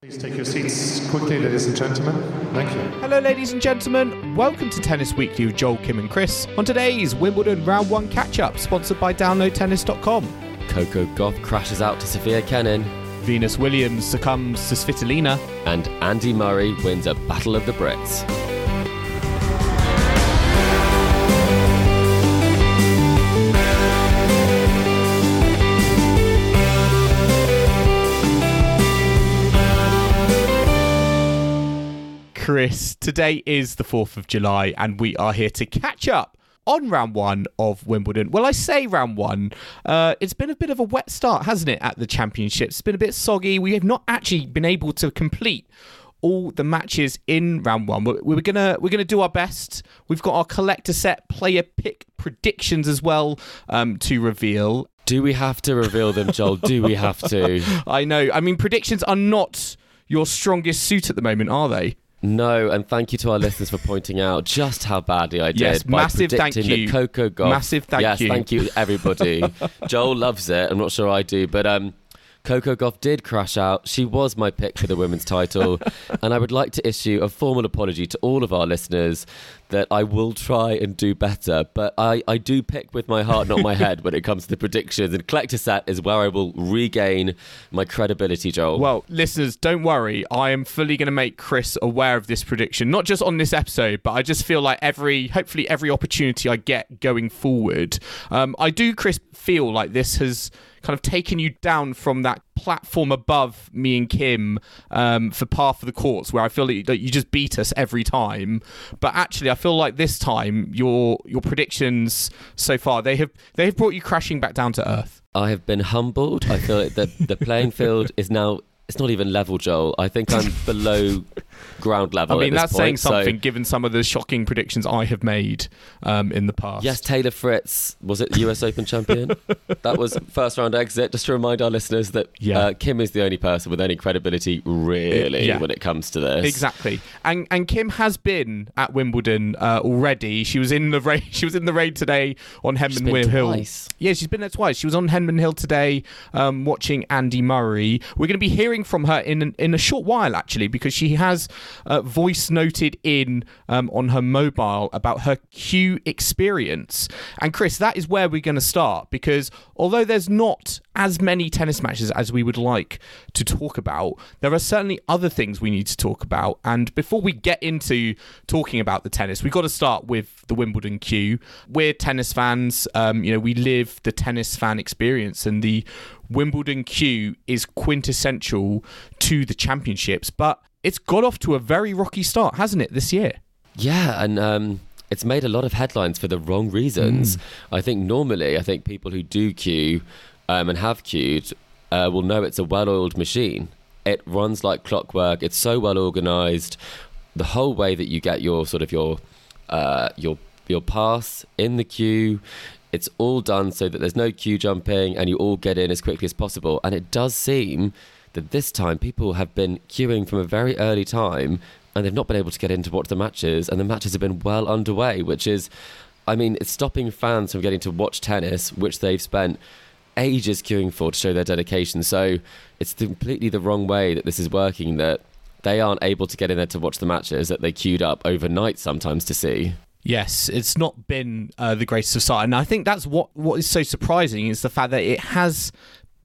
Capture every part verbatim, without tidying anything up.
Please take your seats quickly, ladies and gentlemen. Thank you. Hello, ladies and gentlemen. Welcome to Tennis Weekly with Joel, Kim and Chris. On today's Wimbledon Round one catch-up, sponsored by download tennis dot com. Coco Gauff crashes out to Sofia Kenin. Venus Williams succumbs to Svitolina. And Andy Murray wins a Battle of the Brits. Chris, today is the fourth of July and we are here to catch up on round one of Wimbledon. Well, I say round one. Uh, it's been a bit of a wet start, hasn't it, at the championships? It's been a bit soggy. We have not actually been able to complete all the matches in round one. We're, we're gonna we're gonna do our best. We've got our collector set player pick predictions as well um, to reveal. Do we have to reveal them, Joel? Do we have to? I know. I mean, predictions are not your strongest suit at the moment, are they? No, and thank you to our listeners for pointing out just how badly I did. Yes, by massive thank you. Coco Gauff. Massive thank yes, you. Yes, thank you, everybody. Joel loves it. I'm not sure I do, but um, Coco Gauff did crash out. She was my pick for the women's title, and I would like to issue a formal apology to all of our listeners that I will try and do better, but I, I do pick with my heart, not my head, when it comes to the predictions, and Collector Set is where I will regain my credibility, Joel. Well, listeners, don't worry. I am fully going to make Chris aware of this prediction, not just on this episode, but I just feel like every, hopefully every opportunity I get going forward. Um, I do, Chris, feel like this has kind of taken you down from that platform above me and Kim um, for par for the courts, where I feel that like you just beat us every time. But actually, I feel like this time your your predictions so far they have they have brought you crashing back down to earth. I have been humbled. I feel like the the playing field is now. It's not even level, Joel. I think I'm below ground level. I mean, at this that's point, saying something so. Given some of the shocking predictions I have made um, in the past. Yes, Taylor Fritz, was it the U S Open champion? That was first round exit. Just to remind our listeners that yeah. uh, Kim is the only person with any credibility, really, yeah. when it comes to this. Exactly. And and Kim has been at Wimbledon uh, already. She was in the raid. She was in the raid today on Henman Hill. Twice. Yeah, she's been there twice. She was on Henman Hill today, um, watching Andy Murray. We're going to be hearing from her in in a short while, actually, because she has uh, voice noted in um, on her mobile about her Q experience. And Chris, that is where we're going to start, because although there's not as many tennis matches as we would like to talk about, there are certainly other things we need to talk about. And before we get into talking about the tennis, we've got to start with the Wimbledon Q. We're tennis fans. Um, you know, we live the tennis fan experience, and the Wimbledon Q is quintessential to the championships, but it's got off to a very rocky start, hasn't it, this year? Yeah, and um, it's made a lot of headlines for the wrong reasons. Mm. I think normally, I think people who do Q um, and have Q'd uh, will know it's a well-oiled machine. It runs like clockwork. It's so well organised. The whole way that you get your sort of your uh, your your pass in the queue. It's all done so that there's no queue jumping and you all get in as quickly as possible. And it does seem that this time people have been queuing from a very early time and they've not been able to get in to watch the matches. And the matches have been well underway, which is, I mean, it's stopping fans from getting to watch tennis, which they've spent ages queuing for to show their dedication. So it's completely the wrong way that this is working, that they aren't able to get in there to watch the matches that they queued up overnight sometimes to see. Yes, it's not been uh, the greatest of sight. And I think that's what, what is so surprising is the fact that it has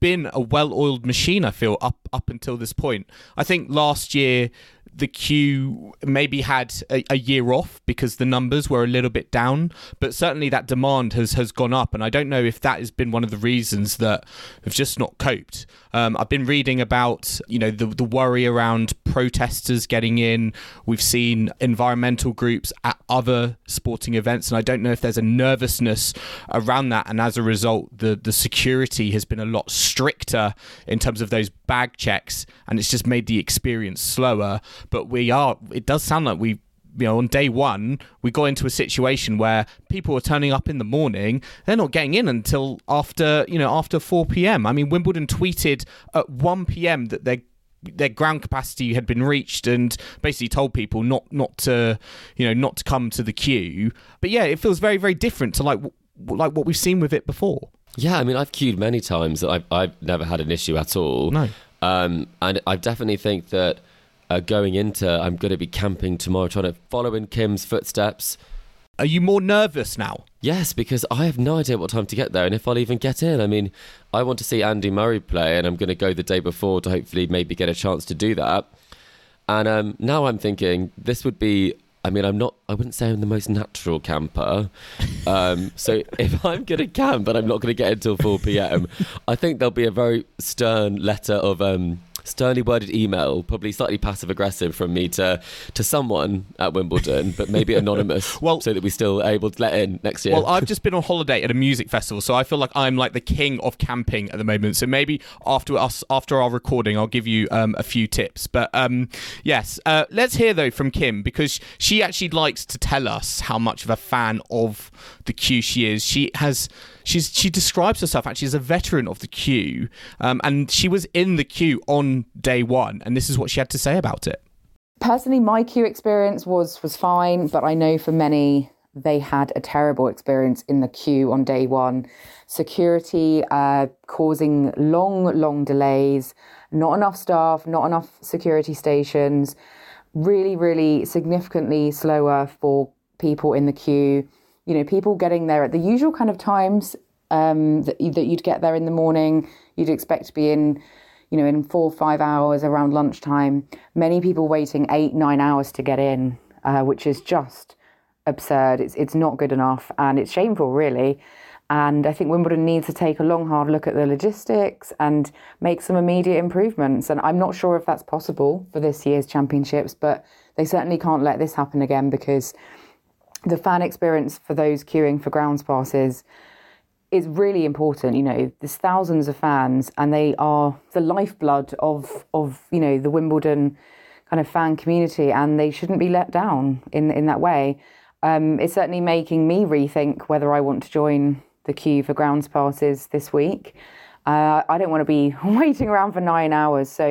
been a well-oiled machine, I feel, up, up until this point. I think last year the queue maybe had a, a year off because the numbers were a little bit down, but certainly that demand has, has gone up, and I don't know if that has been one of the reasons that have just not coped. Um, I've been reading about, you know, the, the worry around protesters getting in. We've seen environmental groups at other sporting events, and I don't know if there's a nervousness around that, and as a result, the, the security has been a lot stricter in terms of those bag checks, and it's just made the experience slower. But we are, it does sound like we, you know, on day one, we got into a situation where people were turning up in the morning. They're not getting in until after, you know, after four p.m. I mean, Wimbledon tweeted at one p.m. that their their ground capacity had been reached, and basically told people not not to, you know, not to come to the queue. But yeah, it feels very, very different to like like what we've seen with it before. Yeah, I mean, I've queued many times that I've, I've never had an issue at all. No, um, and I definitely think that. Uh, going into, I'm going to be camping tomorrow, trying to follow in Kim's footsteps. Are you more nervous now? Yes, because I have no idea what time to get there and if I'll even get in. I mean, I want to see Andy Murray play, and I'm going to go the day before to hopefully maybe get a chance to do that. And um, now I'm thinking this would be, I mean, I'm not, I wouldn't say I'm the most natural camper. Um, so if I'm going to camp and I'm not going to get in until four p.m, I think there'll be a very stern letter of... Um, sternly worded email, probably slightly passive-aggressive from me to to someone at Wimbledon, but maybe anonymous, well, so that we're still able to let in next year. Well, I've just been on holiday at a music festival, so I feel like I'm like the king of camping at the moment. So maybe after us, after our recording, I'll give you um, a few tips. But um, yes, uh, let's hear, though, from Kim, because she actually likes to tell us how much of a fan of the queue she is. She has... She's, she describes herself actually as a veteran of the queue, um, and she was in the queue on day one, and this is what she had to say about it. Personally, my queue experience was was fine, but I know for many, they had a terrible experience in the queue on day one. Security uh, causing long, long delays, not enough staff, not enough security stations, really, really significantly slower for people in the queue. You know, people getting there at the usual kind of times um, that, you, that you'd get there in the morning. You'd expect to be in, you know, in four or five hours around lunchtime. Many people waiting eight, nine hours to get in, uh, which is just absurd. It's it's not good enough, and it's shameful, really. And I think Wimbledon needs to take a long, hard look at the logistics and make some immediate improvements. And I'm not sure if that's possible for this year's championships, but they certainly can't let this happen again, because... the fan experience for those queuing for grounds passes is really important. You know, there's thousands of fans, and they are the lifeblood of, of you know, the Wimbledon kind of fan community, and they shouldn't be let down in, in that way. Um, it's certainly making me rethink whether I want to join the queue for grounds passes this week. Uh, I don't want to be waiting around for nine hours. So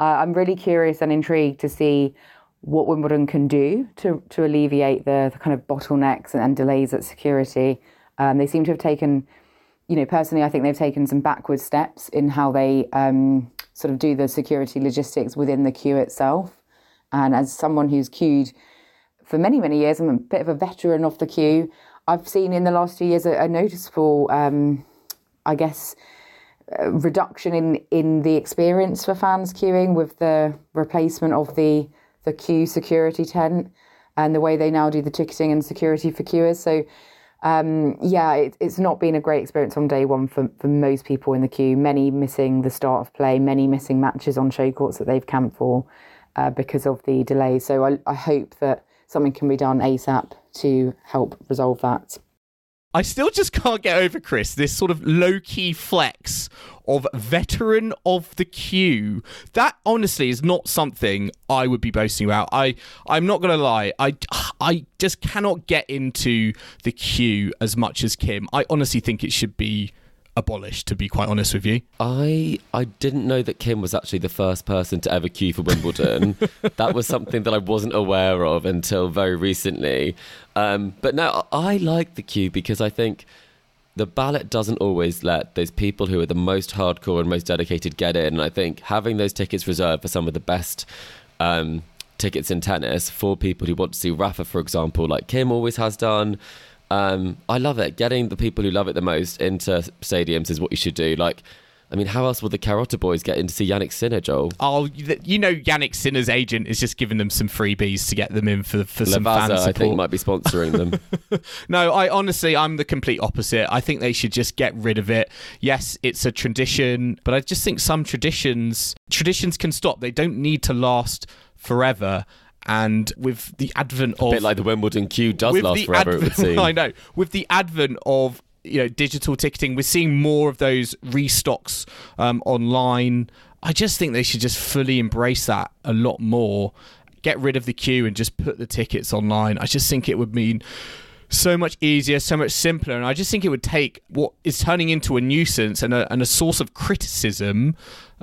uh, I'm really curious and intrigued to see what Wimbledon can do to, to alleviate the, the kind of bottlenecks and, and delays at security. Um, they seem to have taken, you know, personally, I think they've taken some backward steps in how they um, sort of do the security logistics within the queue itself. And as someone who's queued for many, many years, I'm a bit of a veteran of the queue. I've seen in the last few years a, a noticeable, um, I guess, uh, reduction in, in the experience for fans queuing with the replacement of the the queue security tent and the way they now do the ticketing and security for queuers. So, um, yeah, it, it's not been a great experience on day one for, for most people in the queue, many missing the start of play, many missing matches on show courts that they've camped for uh, because of the delay. So I, I hope that something can be done ASAP to help resolve that. I still just can't get over, Chris, this sort of low-key flex of veteran of the queue. That honestly is not something I would be boasting about. I, I'm not going to lie. I, I just cannot get into the queue as much as Kim. I honestly think it should be abolished, to be quite honest with you. I I didn't know that Kim was actually the first person to ever queue for Wimbledon. That was something that I wasn't aware of until very recently. Um, but no, I like the queue because I think the ballot doesn't always let those people who are the most hardcore and most dedicated get in. And I think having those tickets reserved for some of the best um, tickets in tennis for people who want to see Rafa, for example, like Kim always has done, Um, I love it. Getting the people who love it the most into stadiums is what you should do. Like, I mean, how else would the Carota Boys get in to see Yannick Sinner, Joel? Oh, you know Yannick Sinner's agent is just giving them some freebies to get them in for, for some fan support. I think might be sponsoring them. No, I honestly, I'm the complete opposite. I think they should just get rid of it. Yes, it's a tradition, but I just think some traditions, traditions can stop. They don't need to last forever. And with the advent of... A bit like the Wimbledon queue does last forever, advent, it would seem. I know. With the advent of, you know, digital ticketing, we're seeing more of those restocks um, online. I just think they should just fully embrace that a lot more. Get rid of the queue and just put the tickets online. I just think it would mean so much easier, so much simpler. And I just think it would take what is turning into a nuisance and a, and a source of criticism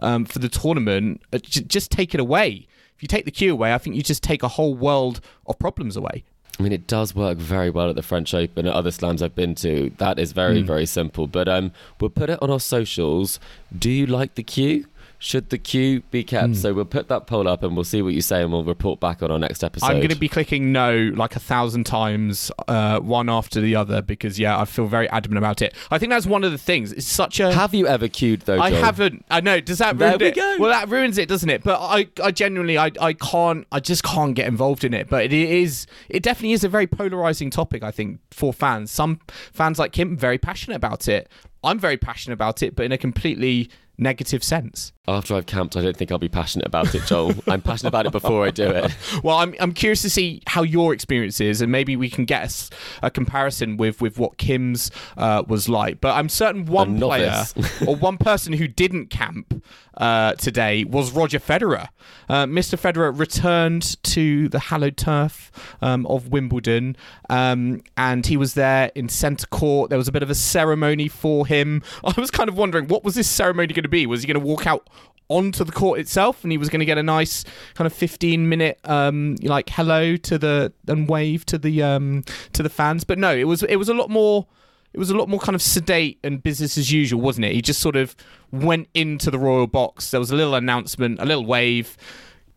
um, for the tournament, uh, j- just take it away. If you take the queue away, I think you just take a whole world of problems away. I mean, it does work very well at the French Open and other slams I've been to. That is very, mm. very simple. But um, we'll put it on our socials. Do you like the queue? Should the queue be kept? Mm. So we'll put that poll up and we'll see what you say and we'll report back on our next episode. I'm going to be clicking no like a thousand times, uh, one after the other, because, yeah, I feel very adamant about it. I think that's one of the things. It's such a... Have you ever queued, though, Joel? I haven't. I know. Does that ruin it? There we go. Well, that ruins it, doesn't it? But I, I genuinely, I, I can't, I just can't get involved in it. But it is, it definitely is a very polarising topic, I think, for fans. Some fans like Kim, very passionate about it. I'm very passionate about it, but in a completely negative sense. After I've camped, I don't think I'll be passionate about it, Joel. I'm passionate about it before I do it. Well, I'm I'm curious to see how your experience is, and maybe we can get a, a comparison with, with what Kim's uh, was like. But I'm certain one player or one person who didn't camp uh, today was Roger Federer. Uh, Mister Federer returned to the hallowed turf um, of Wimbledon, um, and he was there in centre court. There was a bit of a ceremony for him. I was kind of wondering, what was this ceremony going to be? Was he going to walk out onto the court itself and he was going to get a nice kind of fifteen minute um like hello to the and wave to the um to the fans? But no, it was it was a lot more it was a lot more kind of sedate and business as usual, wasn't it? He just sort of went into the royal box. There was a little announcement, a little wave,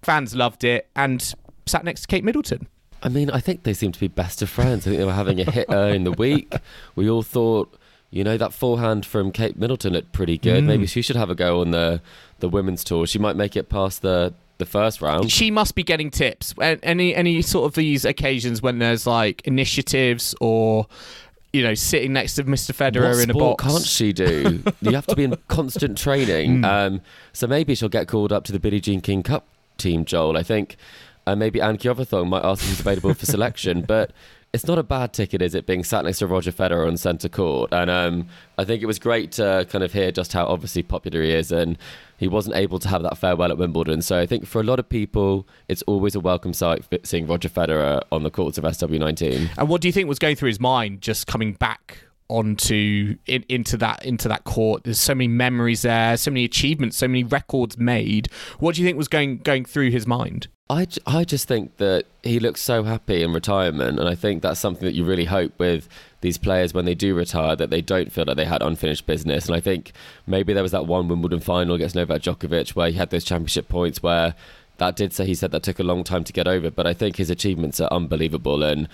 fans loved it, and sat next to Kate Middleton. I mean, I think they seem to be best of friends. I think they were having a hit early in the week. We all thought, you know, that forehand from Kate Middleton looked pretty good. Mm. Maybe she should have a go on the, the women's tour. She might make it past the, the first round. She must be getting tips. Any any sort of these occasions when there's like initiatives or, you know, sitting next to Mister Federer what in a box. What can't she do? You have to be in constant training. Mm. Um, so maybe she'll get called up to the Billie Jean King Cup team, Joel. I think uh, maybe Anne Kiovathong might ask if she's available for selection. But it's not a bad ticket, is it, being sat next to Roger Federer on centre court? And um, I think it was great to kind of hear just how obviously popular he is, and he wasn't able to have that farewell at Wimbledon. So I think for a lot of people, it's always a welcome sight seeing Roger Federer on the courts of S W nineteen. And what do you think was going through his mind just coming back onto in, into that into that court? There's so many memories there, so many achievements, so many records made. What do you think was going going through his mind? I, I just think that he looks so happy in retirement, and I think that's something that you really hope with these players when they do retire, that they don't feel like they had unfinished business. And I think maybe there was that one Wimbledon final against Novak Djokovic where he had those championship points where that did say he said that took a long time to get over, but I think his achievements are unbelievable, and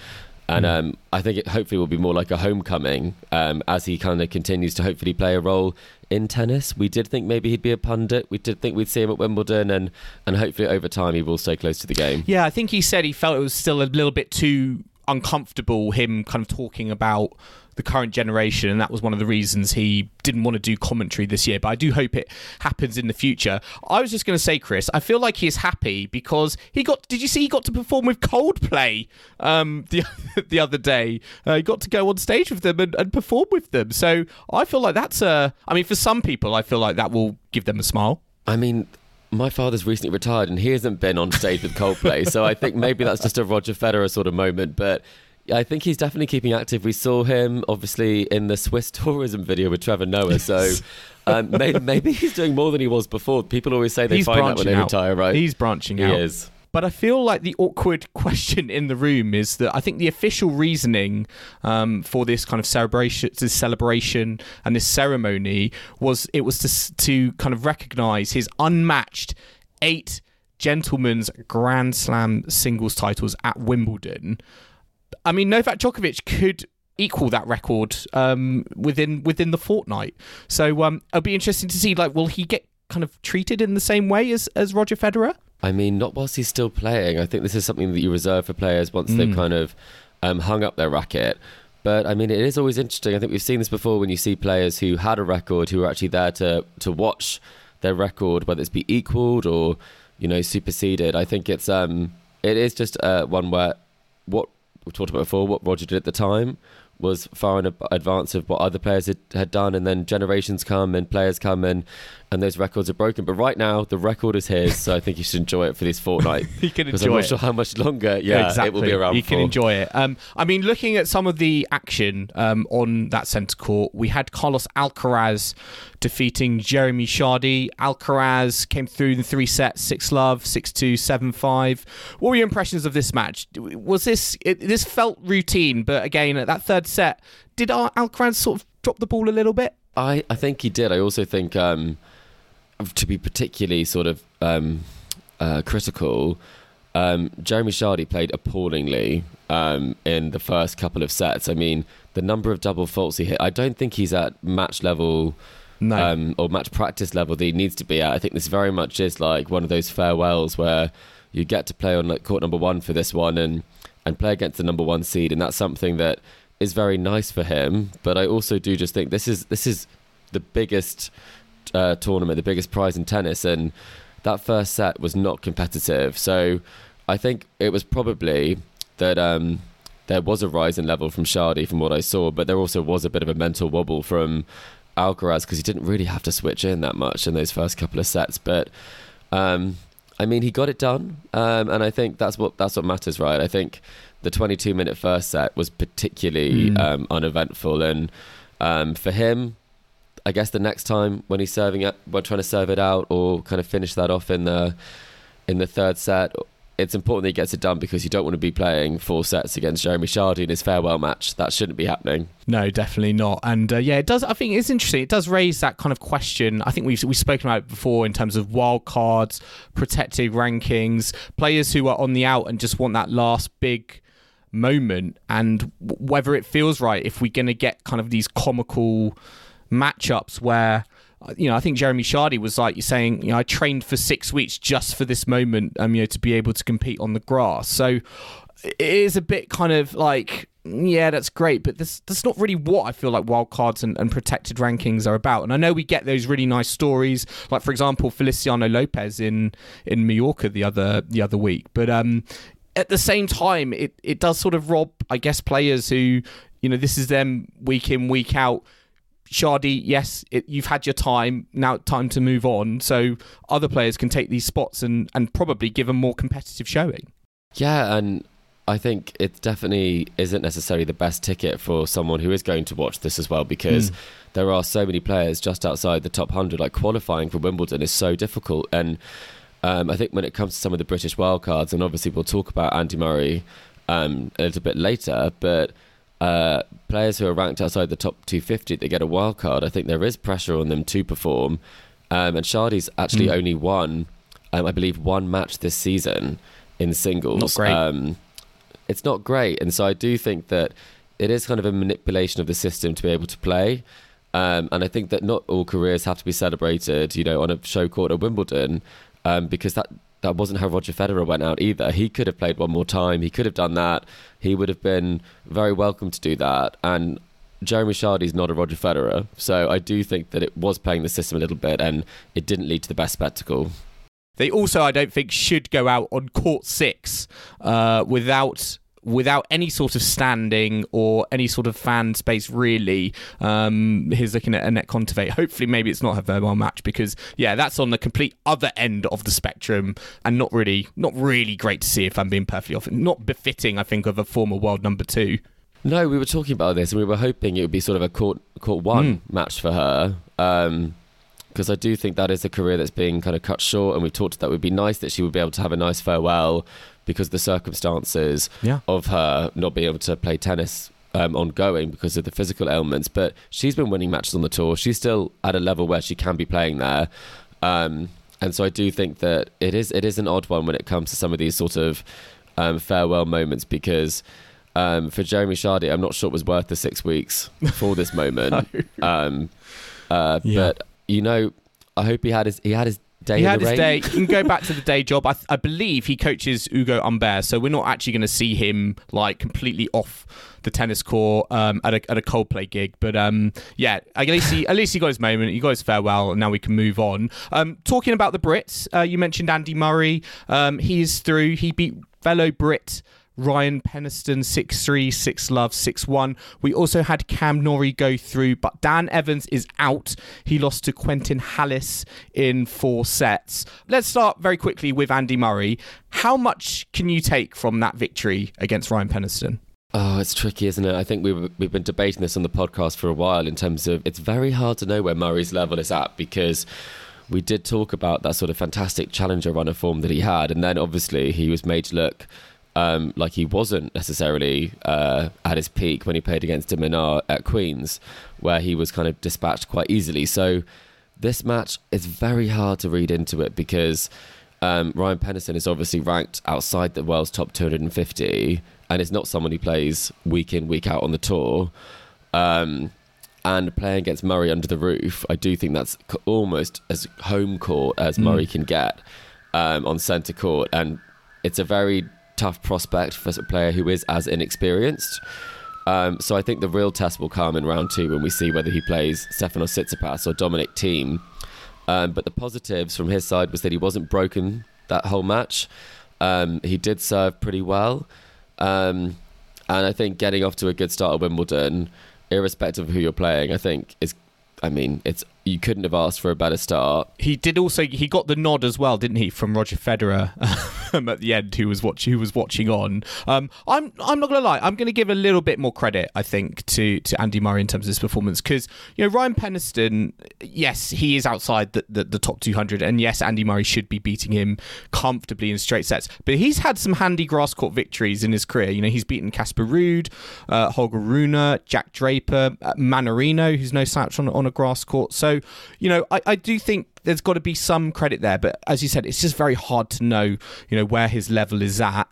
and um, I think it hopefully will be more like a homecoming um, as he kind of continues to hopefully play a role in tennis. We did think maybe he'd be a pundit. We did think we'd see him at Wimbledon, and, and hopefully over time he will stay close to the game. Yeah, I think he said he felt it was still a little bit too uncomfortable, him kind of talking about the current generation, and that was one of the reasons he didn't want to do commentary this year, but I do hope it happens in the future. I was just going to say, Chris, I feel like he is happy because he got, did you see he got to perform with Coldplay um, the, the other day? Uh, he got to go on stage with them and, and perform with them, so I feel like that's a, I mean, for some people I feel like that will give them a smile. I mean, my father's recently retired and he hasn't been on stage with Coldplay, so I think maybe that's just a Roger Federer sort of moment, but I think he's definitely keeping active. We saw him, obviously, in the Swiss tourism video with Trevor Noah. So um, maybe, maybe he's doing more than he was before. People always say they he's find out when they out. retire, right? He's branching he out. He is. But I feel like the awkward question in the room is that I think the official reasoning um, for this kind of celebration, this celebration and this ceremony was it was to, to kind of recognise his unmatched eight gentlemen's Grand Slam singles titles at Wimbledon. I mean, Novak Djokovic could equal that record um, within within the fortnight. So um, it'll be interesting to see, like, will he get kind of treated in the same way as, as Roger Federer? I mean, not whilst he's still playing. I think this is something that you reserve for players once mm. they've kind of um, hung up their racket. But, I mean, it is always interesting. I think we've seen this before when you see players who had a record who are actually there to, to watch their record, whether it's be equaled or, you know, superseded. I think it's um, it is just uh, one where what we talked about before, what Roger did at the time was far in advance of what other players had, had done, and then generations come and players come in, and those records are broken. But right now, the record is his, so I think you should enjoy it for this fortnight. You can enjoy it. I'm not sure how much longer yeah, exactly. it will be around you for. You can enjoy it. Um, I mean, looking at some of the action um, on that centre court, we had Carlos Alcaraz defeating Jérémy Chardy. Alcaraz came through in three sets, six love, six two, seven five. What were your impressions of this match? Was this... It, this felt routine, but again, at that third set, did Alcaraz sort of drop the ball a little bit? I, I think he did. I also think, um, to be particularly sort of um, uh, critical, um, Jérémy Chardy played appallingly um, in the first couple of sets. I mean, the number of double faults he hit, I don't think he's at match level no. um, or match practice level that he needs to be at. I think this very much is like one of those farewells where you get to play on like court number one for this one and, and play against the number one seed, and that's something that is very nice for him. But I also do just think this is this is the biggest uh, tournament, the biggest prize in tennis, and that first set was not competitive. So I think it was probably that um, there was a rise in level from Chardy from what I saw, but there also was a bit of a mental wobble from Alcaraz because he didn't really have to switch in that much in those first couple of sets. But um, I mean, he got it done, um, and I think that's what that's what matters, right? I think the twenty-two minute first set was particularly mm. um, uneventful, and um, for him, I guess the next time when he's serving it, when trying to serve it out or kind of finish that off in the in the third set, it's important that he gets it done because you don't want to be playing four sets against Jérémy Chardy in his farewell match. That shouldn't be happening. No, definitely not. And uh, yeah, it does. I think it's interesting. It does raise that kind of question. I think we've we've spoken about it before in terms of wild cards, protected rankings, players who are on the out and just want that last big moment, and whether it feels right if we're going to get kind of these comical matchups where, you know, I think Jérémy Chardy was like, you're saying, you know, I trained for six weeks just for this moment, um, you know, to be able to compete on the grass. So it is a bit kind of like, yeah, that's great, but this, that's not really what I feel like wildcards and, and protected rankings are about. And I know we get those really nice stories, like, for example, Feliciano Lopez in in Mallorca the other the other week. But um, at the same time, it, it does sort of rob, I guess, players who, you know, this is them week in, week out. Chardy, yes, it, you've had your time, now time to move on, so other players can take these spots and, and probably give a more competitive showing. Yeah, and I think it definitely isn't necessarily the best ticket for someone who is going to watch this as well, because mm. there are so many players just outside the top one hundred, like qualifying for Wimbledon is so difficult. And um, I think when it comes to some of the British wildcards, and obviously we'll talk about Andy Murray um, a little bit later, but Uh, players who are ranked outside the top two fifty, they get a wild card. I think there is pressure on them to perform, um, and Chardy's actually mm. only won um, I believe one match this season in singles. Not great. Um, it's not great, and so I do think that it is kind of a manipulation of the system to be able to play, um, and I think that not all careers have to be celebrated, you know, on a show court at Wimbledon, um, because that that wasn't how Roger Federer went out either. He could have played one more time. He could have done that. He would have been very welcome to do that. And Jérémy Chardy's not a Roger Federer. So I do think that it was playing the system a little bit, and it didn't lead to the best spectacle. They also, I don't think, should go out on court six uh, without... without any sort of standing or any sort of fan space, really. Um, here's looking at Annette Contevate. Hopefully, maybe it's not her farewell match, because, yeah, that's on the complete other end of the spectrum and not really not really great to see, if I'm being perfectly honest. Not befitting, I think, of a former world number two. No, we were talking about this and we were hoping it would be sort of a court, court one mm. match for her, um, because I do think that is a career that's being kind of cut short, and we've talked that it would be nice that she would be able to have a nice farewell because of the circumstances yeah. of her not being able to play tennis um, ongoing because of the physical ailments. But she's been winning matches on the tour. She's still at a level where she can be playing there. Um, and so I do think that it is it is an odd one when it comes to some of these sort of um, farewell moments, because um, for Jérémy Chardy, I'm not sure it was worth the six weeks for this moment. no. um, uh, yeah. But, you know, I hope he had his he had his day. He had his rain. day. He can go back to the day job. I, th- I believe he coaches Hugo Humbert, so we're not actually going to see him like completely off the tennis court um, at a at a Coldplay gig. But um, yeah, at least he at least he got his moment. He got his farewell, and now we can move on. Um, talking about the Brits, uh, you mentioned Andy Murray. Um, he is through. He beat fellow Brit Ryan Peniston six three, six love, six one. We also had Cam Norrie go through, but Dan Evans is out. He lost to Quentin Halys in four sets. Let's start very quickly with Andy Murray. How much can you take from that victory against Ryan Peniston? Oh, it's tricky, isn't it? I think we were, we've been debating this on the podcast for a while in terms of it's very hard to know where Murray's level is at, because we did talk about that sort of fantastic challenger runner form that he had, and then obviously he was made to look Um, like he wasn't necessarily uh, at his peak when he played against Diminar at Queen's, where he was kind of dispatched quite easily. So this match is very hard to read into it, because um, Ryan Peniston is obviously ranked outside the world's top two hundred fifty, and it's not someone who plays week in, week out on the tour. Um, and playing against Murray under the roof, I do think that's almost as home court as mm. Murray can get um, on centre court. And it's a very tough prospect for a player who is as inexperienced. Um, so I think the real test will come in round two when we see whether he plays Stefanos Tsitsipas or Dominic Thiem. Um, but the positives from his side was that he wasn't broken that whole match. Um, he did serve pretty well. Um, and I think getting off to a good start at Wimbledon, irrespective of who you're playing, I think is I mean, it's you couldn't have asked for a better start. He did also. He got the nod as well, didn't he, from Roger Federer at the end, who was watch, who was watching on. Um, I'm I'm not gonna lie. I'm gonna give a little bit more credit, I think, to, to Andy Murray in terms of his performance, because you know Ryan Peniston, yes, he is outside the, the, the top two hundred, and yes, Andy Murray should be beating him comfortably in straight sets. But he's had some handy grass court victories in his career. You know, he's beaten Kasper Ruud, uh, Holger Rune, Jack Draper, uh, Manarino, who's no slouch on on a grass court. So, you know, I, I do think there's got to be some credit there. But as you said, it's just very hard to know, you know, where his level is at.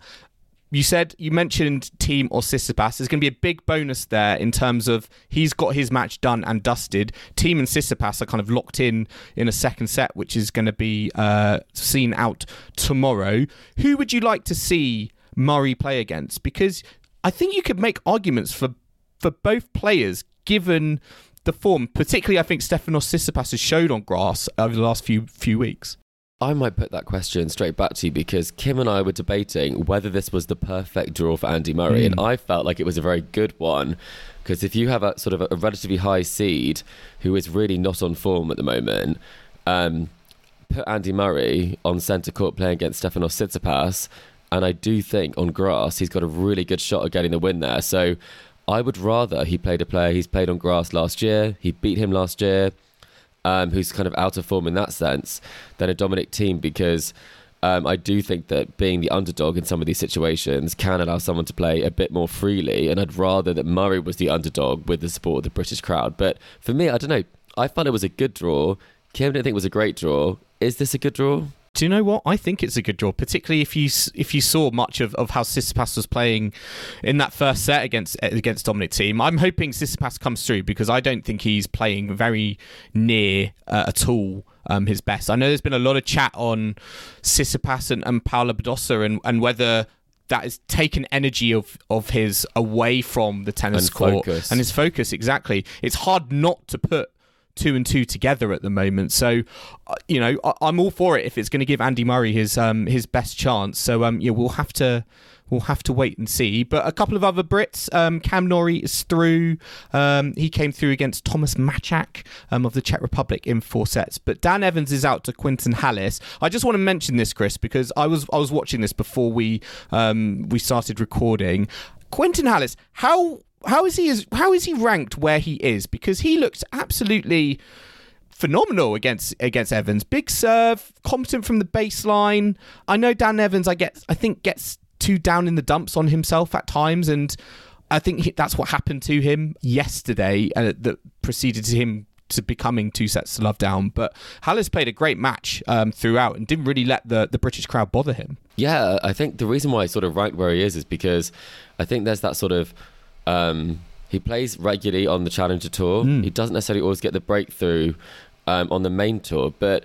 You said, you mentioned Thiem or Tsitsipas. There's going to be a big bonus there in terms of he's got his match done and dusted. Thiem and Tsitsipas are kind of locked in in a second set, which is going to be uh, seen out tomorrow. Who would you like to see Murray play against? Because I think you could make arguments for for both players, given the form, particularly I think Stefanos Tsitsipas has showed on grass over the last few few weeks. I might put that question straight back to you, because Kim and I were debating whether this was the perfect draw for Andy Murray, mm. and I felt like it was a very good one, because if you have a sort of a, a relatively high seed who is really not on form at the moment, um, put Andy Murray on centre court playing against Stefanos Tsitsipas, and I do think on grass he's got a really good shot at getting the win there. So I would rather he played a player he's played on grass last year, he beat him last year, um, who's kind of out of form in that sense, than a Dominic Thiem, because um, I do think that being the underdog in some of these situations can allow someone to play a bit more freely, and I'd rather that Murray was the underdog with the support of the British crowd. But for me, I don't know, I felt it was a good draw. Kim didn't think it was a great draw. Is this a good draw? Do you know what? I think it's a good draw, particularly if you if you saw much of, of how Tsitsipas was playing in that first set against against Dominic Thiem. I'm hoping Tsitsipas comes through, because I don't think he's playing very near uh, at all um, his best. I know there's been a lot of chat on Tsitsipas and, and Paola Badosa and, and whether that has taken energy of, of his away from the tennis and court. Focus. And his focus, exactly. It's hard not to put two and two together at the moment, so uh, you know I- I'm all for it if it's going to give Andy Murray his um his best chance. So um yeah, we'll have to we'll have to wait and see. But a couple of other Brits, um Cam Norrie is through. Um he came through against Thomas Macak um of the Czech Republic in four sets. But Dan Evans is out to Quentin Halys. I just want to mention this, Chris, because I was I was watching this before we um we started recording. Quentin Halys, how. How is he? How is he ranked where he is? Because he looked absolutely phenomenal against against Evans. Big serve, competent from the baseline. I know Dan Evans, I get, I think, gets too down in the dumps on himself at times, and I think he, that's what happened to him yesterday, and uh, that preceded to him to becoming two sets to love down. But Halys played a great match um, throughout and didn't really let the, the British crowd bother him. Yeah, I think the reason why he's sort of right where he is is because I think there's that sort of... Um, he plays regularly on the Challenger Tour. Mm. He doesn't necessarily always get the breakthrough um, on the main tour, but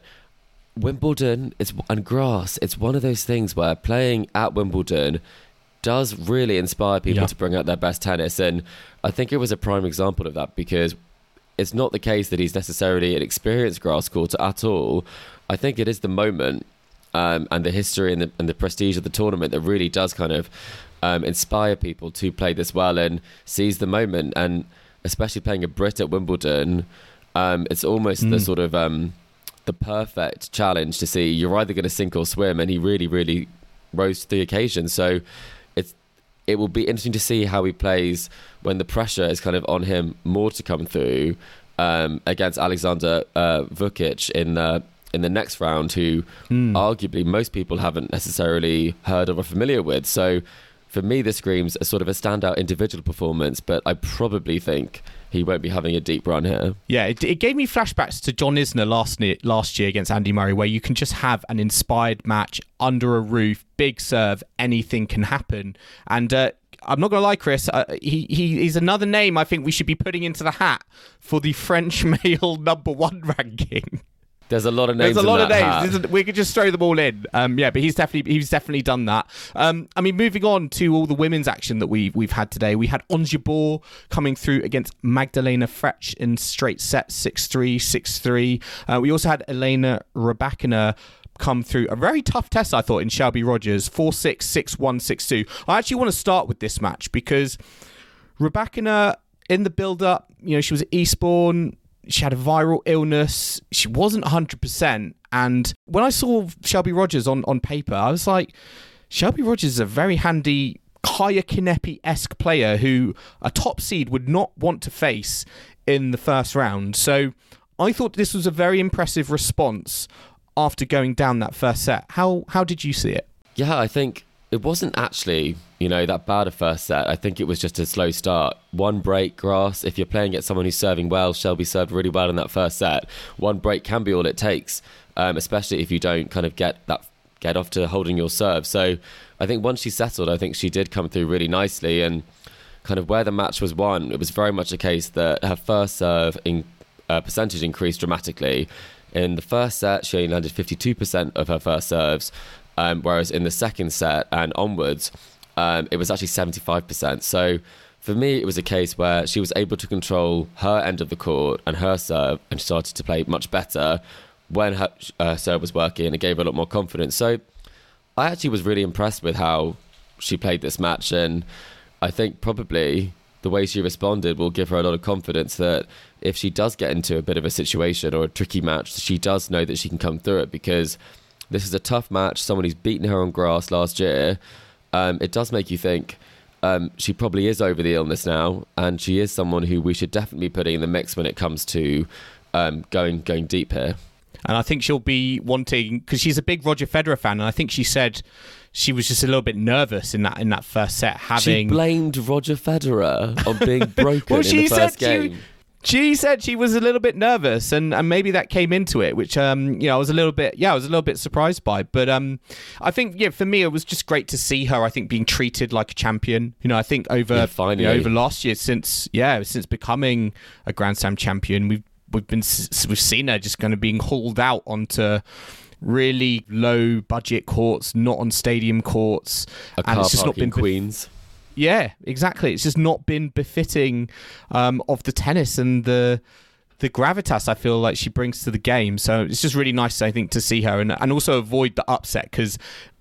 Wimbledon it's, and grass, it's one of those things where playing at Wimbledon does really inspire people yeah. to bring out their best tennis. And I think it was a prime example of that, because it's not the case that he's necessarily an experienced grass court at all. I think it is the moment um, and the history and the, and the prestige of the tournament that really does kind of um, inspire people to play this well and seize the moment. And especially playing a Brit at Wimbledon, um, it's almost mm. the sort of um, the perfect challenge to see you're either going to sink or swim. And he really, really rose to the occasion. So it will be interesting to see how he plays when the pressure is kind of on him more to come through um, against Alexander uh, Vukic in uh, in the next round, who mm. arguably most people haven't necessarily heard of or familiar with. So for me, this screams a sort of a standout individual performance, but I probably think he won't be having a deep run here. Yeah, it, it gave me flashbacks to John Isner last year, last year against Andy Murray, where you can just have an inspired match under a roof, big serve, anything can happen. And uh, I'm not going to lie, Chris, uh, he, he is another name I think we should be putting into the hat for the French male number one ranking. There's a lot of names. There's a lot in that of names. Hat. We could just throw them all in. Um, yeah, but he's definitely he's definitely done that. Um, I mean, moving on to all the women's action that we we've had today. We had Ons Jabeur coming through against Magdalena Frech in straight sets, six three, six three. Uh, we also had Elena Rybakina come through a very tough test, I thought, in Shelby Rogers, four six, six one, six two. I actually want to start with this match because Rybakina in the build-up, you know, she was at Eastbourne. She had a viral illness. She wasn't one hundred percent. And when I saw Shelby Rogers on, on paper, I was like, Shelby Rogers is a very handy Kaya Kanepi-esque player who a top seed would not want to face in the first round. So I thought this was a very impressive response after going down that first set. How how did you see it? Yeah, I think it wasn't actually, you know, that bad a first set. I think it was just a slow start. One break, grass. If you're playing at someone who's serving well, Shelby served really well in that first set. One break can be all it takes, um, especially if you don't kind of get that get off to holding your serve. So I think once she settled, I think she did come through really nicely. And kind of where the match was won, it was very much a case that her first serve in uh, percentage increased dramatically. In the first set, she only landed fifty-two percent of her first serves. Um, whereas in the second set and onwards, um, it was actually seventy-five percent. So for me, it was a case where she was able to control her end of the court and her serve and started to play much better when her uh, serve was working, and it gave her a lot more confidence. So I actually was really impressed with how she played this match, and I think probably the way she responded will give her a lot of confidence that if she does get into a bit of a situation or a tricky match, she does know that she can come through it, because this is a tough match. Someone who's beaten her on grass last year. Um, it does make you think um, she probably is over the illness now, and she is someone who we should definitely put in the mix when it comes to um, going going deep here. And I think she'll be wanting, because she's a big Roger Federer fan, and I think she said she was just a little bit nervous in that in that first set. Having she blamed Roger Federer on being broken well, in she the first said game. You- She said she was a little bit nervous, and, and maybe that came into it, which um, you know, I was a little bit yeah, I was a little bit surprised by. But um, I think yeah, for me it was just great to see her. I think being treated like a champion. You know, I think over yeah, finally. You know, over last year, since yeah, since becoming a Grand Slam champion, we've we've been we've seen her just kind of being hauled out onto really low budget courts, not on stadium courts, a and car it's just not been Queens. Bef- Yeah, exactly. It's just not been befitting um, of the tennis and the the gravitas I feel like she brings to the game. So it's just really nice, I think, to see her and, and also avoid the upset, because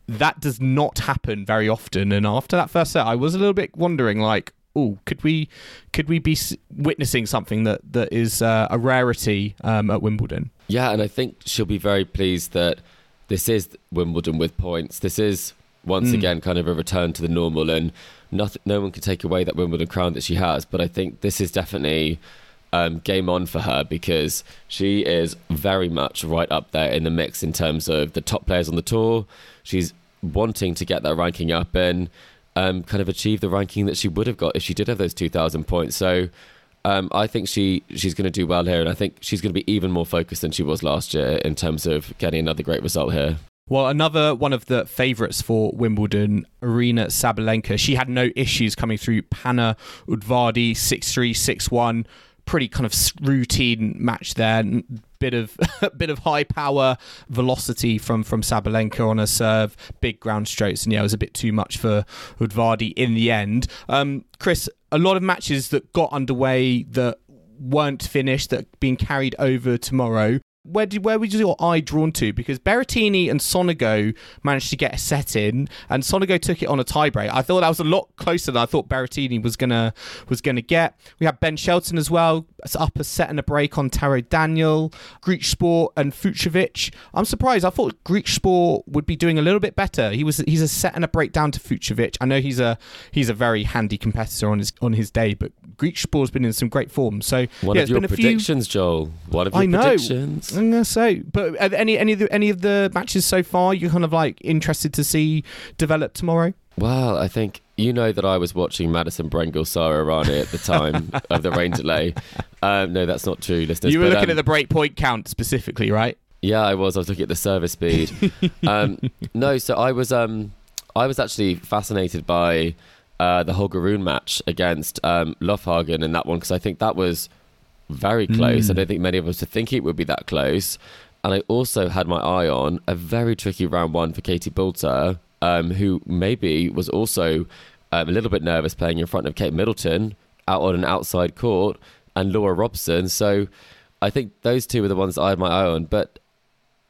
that does not happen very often. And after that first set, I was a little bit wondering, like, oh, could we could we be witnessing something that, that is uh, a rarity um, at Wimbledon? Yeah, and I think she'll be very pleased that this is Wimbledon with points. This is, once mm. again, kind of a return to the normal, and nothing, no one can take away that Wimbledon crown that she has. But I think this is definitely um, game on for her, because she is very much right up there in the mix in terms of the top players on the tour. She's wanting to get that ranking up and um, kind of achieve the ranking that she would have got if she did have those two thousand points. So Um, I think she, she's going to do well here, and I think she's going to be even more focused than she was last year in terms of getting another great result here. Well, another one of the favourites for Wimbledon, Aryna Sabalenka. She had no issues coming through Panna Udvardi, six three, six one. Pretty kind of routine match there. Bit of bit of high power velocity from, from Sabalenka on a serve. Big ground strokes. And yeah, it was a bit too much for Udvardi in the end. Um, Chris, a lot of matches that got underway that weren't finished, that are being carried over tomorrow. Where did where was your eye drawn to? Because Berrettini and Sonego managed to get a set in, and Sonego took it on a tiebreak. I thought that was a lot closer than I thought Berrettini was gonna was gonna get. We had Ben Shelton as well, up a set and a break on Taro Daniel, Griekspoor and Fucsovic. I'm surprised. I thought Griekspoor would be doing a little bit better. He was he's a set and a break down to Fucsovic. I know he's a he's a very handy competitor on his on his day, but Griekspoor's been in some great form. So one yeah, of your been a predictions, few... Joel. One of your I know. predictions. I'm gonna say, but any any of the, any of the matches so far you're kind of like interested to see develop tomorrow? Well, I think you know that I was watching Madison Brengel Sara Rani at the time of the rain delay. Um, no, that's not true, listeners. You were but, looking um, at the break point count specifically, right? Yeah, I was. I was looking at the service speed. um, no, so I was um, I was actually fascinated by uh, the Holger Rune match against um, Lofhagen in that one, because I think that was very close. Mm. I don't think many of us would think it would be that close. And I also had my eye on a very tricky round one for Katie Boulter, um, who maybe was also um, a little bit nervous playing in front of Kate Middleton out on an outside court, and Laura Robson. So I think those two were the ones that I had my eye on. But